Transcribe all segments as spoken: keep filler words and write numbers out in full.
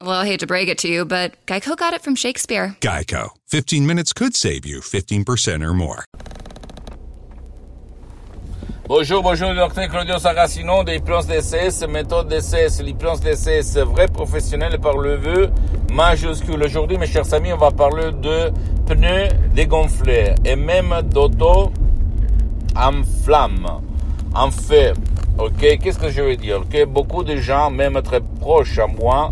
Well, I hate to break it to you, but Geico got it from Shakespeare. Geico. fifteen minutes could save you fifteen percent or more. Bonjour, bonjour, docteur Claudio Saracino des plans D C S, méthode D C S, les plans D C S, vrai professionnel par le vœu majuscule. Aujourd'hui, mes chers amis, on va parler de pneus dégonflés et même d'auto en flamme, en feu. Ok, qu'est-ce que je veux dire? Que beaucoup de gens, même très proches à moi,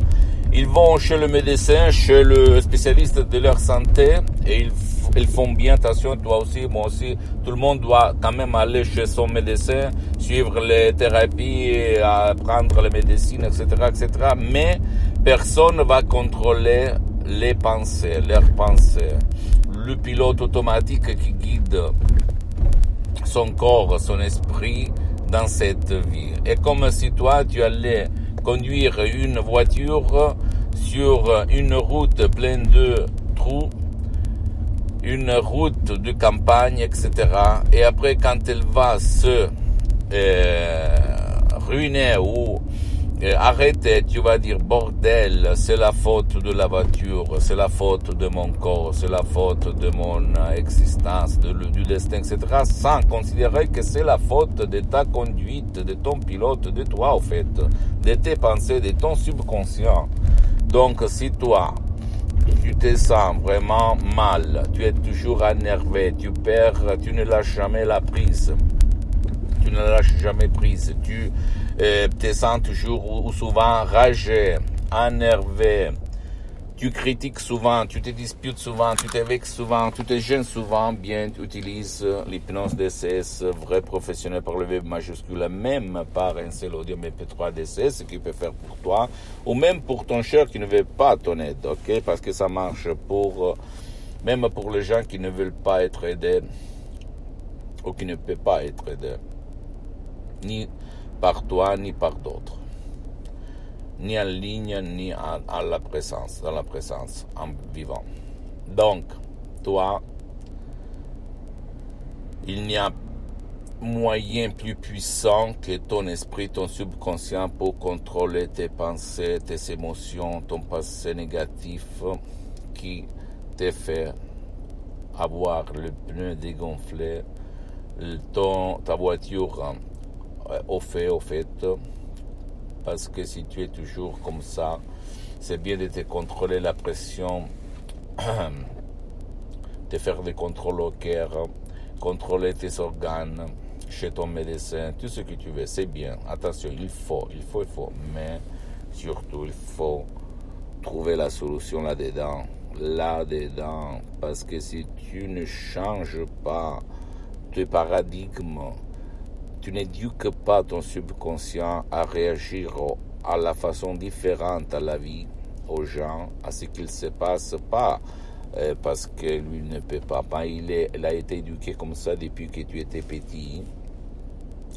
ils vont chez le médecin, chez le spécialiste de leur santé et ils, ils font bien attention, toi aussi, moi aussi. Tout le monde doit quand même aller chez son médecin, suivre les thérapies, prendre les médecines, et cetera, et cetera. Mais personne ne va contrôler les pensées, leurs pensées. Le pilote automatique qui guide son corps, son esprit dans cette vie. Et comme si toi, tu allais conduire une voiture sur une route pleine de trous, une route de campagne, et cetera. Et après, quand elle va se euh, ruiner ou euh, arrêter, tu vas dire, bordel, c'est la faute de la voiture, c'est la faute de mon corps, c'est la faute de mon existence, de, du destin, et cetera. Sans considérer que c'est la faute de ta conduite, de ton pilote, de toi, en fait, de tes pensées, de ton subconscient. Donc, si toi, tu te sens vraiment mal, tu es toujours énervé, tu perds, tu ne lâches jamais la prise, tu ne lâches jamais prise, tu euh, te sens toujours ou souvent enragé, énervé, tu critiques souvent, tu te disputes souvent, tu te vexes souvent, tu te gênes souvent, bien, tu utilises l'hypnose D C S, vrai professionnel par le V majuscule, même par un seul audio M P trois D C S qui peut faire pour toi, ou même pour ton cher qui ne veut pas ton aide, ok? Parce que ça marche pour, même pour les gens qui ne veulent pas être aidés, ou qui ne peuvent pas être aidés, ni par toi, ni par d'autres. Ni en ligne, ni à, à la présence, dans la présence, en vivant. Donc, toi, il n'y a moyen plus puissant que ton esprit, ton subconscient pour contrôler tes pensées, tes émotions, ton passé négatif qui te fait avoir le pneu dégonflé, ton, ta voiture au fait, au fait, parce que si tu es toujours comme ça, c'est bien de te contrôler la pression, de faire des contrôles au cœur, contrôler tes organes, chez ton médecin, tout ce que tu veux, c'est bien. Attention, il faut, il faut, il faut, mais surtout, il faut trouver la solution là-dedans, là-dedans, parce que si tu ne changes pas tes paradigmes, tu n'éduques pas ton subconscient à réagir à la façon différente à la vie, aux gens, à ce qu'il se passe, pas parce que lui ne peut pas. Il, est, il a été éduqué comme ça depuis que tu étais petit.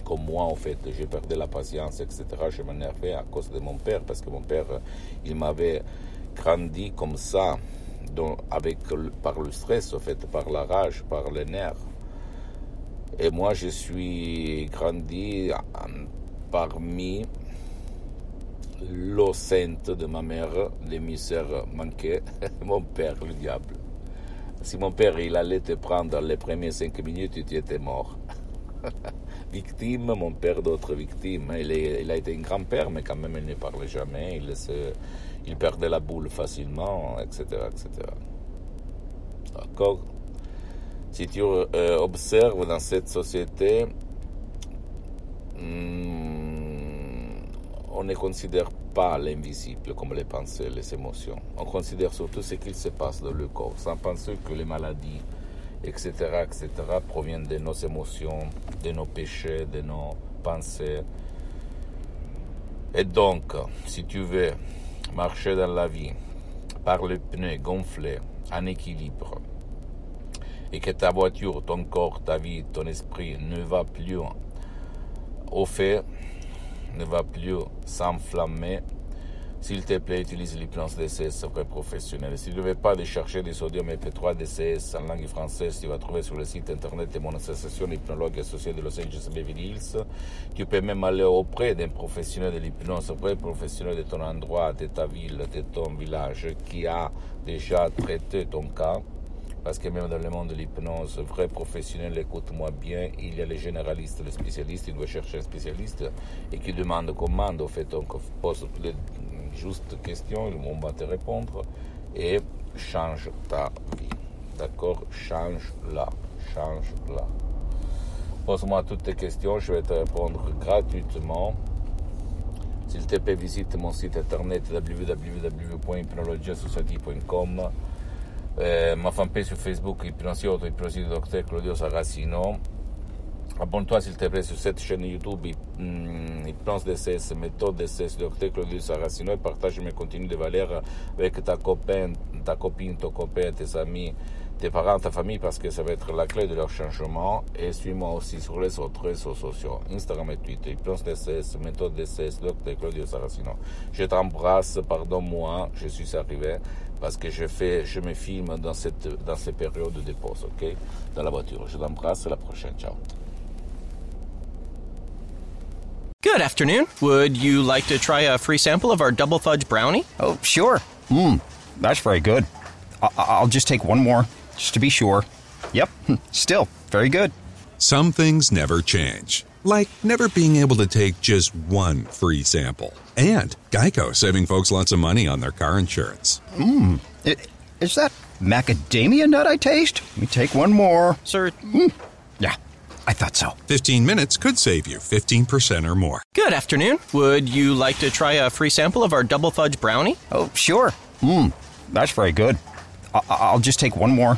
Comme moi, en fait, j'ai perdu la patience, et cetera. Je m'énervais à cause de mon père, parce que mon père, il m'avait grandi comme ça, donc avec, par le stress, en fait, par la rage, par les nerfs. Et moi, je suis grandi parmi l'eau sainte de ma mère, les misères manquées, mon père, le diable. Si mon père, il allait te prendre les premières cinq minutes, tu étais mort. Victime, mon père d'autres victimes. Il, est, il a été un grand-père, mais quand même, il ne parlait jamais. Il, se, il perdait la boule facilement, et cetera, et cetera. D'accord? Si tu euh, observes dans cette société, hmm, on ne considère pas l'invisible comme les pensées, les émotions. On considère surtout ce qu'il se passe dans le corps, sans penser que les maladies, et cetera, et cetera, proviennent de nos émotions, de nos péchés, de nos pensées. Et donc, si tu veux marcher dans la vie par le pneu gonflé, en équilibre, et que ta voiture, ton corps, ta vie, ton esprit ne va plus au fer, ne va plus s'enflammer, s'il te plaît, utilise les plans D C S professionnels. Si tu ne veux pas chercher des sodium F trois D C S en langue française, tu vas trouver sur le site internet de mon association hypnologue associée de Los Angeles Beverly Hills. Tu peux même aller auprès d'un professionnel de l'hypnose, auprès d'un professionnel de ton endroit, de ta ville, de ton village, qui a déjà traité ton cas. Parce que même dans le monde de l'hypnose, vrai professionnel, écoute-moi bien, il y a les généralistes, les spécialistes, il doit chercher un spécialiste et qui demande comment, au fait, on pose les justes questions, on va te répondre et change ta vie, d'accord? Change-la, change-la. Pose-moi toutes tes questions, je vais te répondre gratuitement. S'il te plaît, visite mon site internet double-u double-u double-u point hypnologie associative point com. Eh, ma fanpage su Facebook, il Ipnosioto, il Ipnosio Docteur Claudio Saracino. Abonne-toi s'il te plaît sur cette chaîne YouTube Hypnose D C S, méthode D C S Docteur Claudio Saracino et partage mes contenus de valeur avec ta copain, ta copine, ton copain, tes amis, tes parents, ta famille, parce que ça va être la clé de leur changement. Et suis-moi aussi sur les autres réseaux sociaux, Instagram et Twitter, Hypnose D C S, méthode D C S Docteur Claudio Saracino. Je t'embrasse, pardonne-moi, je suis arrivé parce que je fais, je me filme dans cette, dans ces périodes de pause, ok, dans la voiture. Je t'embrasse, à la prochaine, ciao. Good afternoon. Would you like to try a free sample of our double fudge brownie? Oh, sure. Mmm, that's very good. I- I'll just take one more, just to be sure. Yep, still very good. Some things never change, like never being able to take just one free sample. And Geico saving folks lots of money on their car insurance. Mmm, is that macadamia nut I taste? Let me take one more. Sir, mm. Yeah. I thought so. fifteen minutes could save you fifteen percent or more. Good afternoon. Would you like to try a free sample of our double fudge brownie? Oh, sure. Mmm, that's very good. I- I'll just take one more,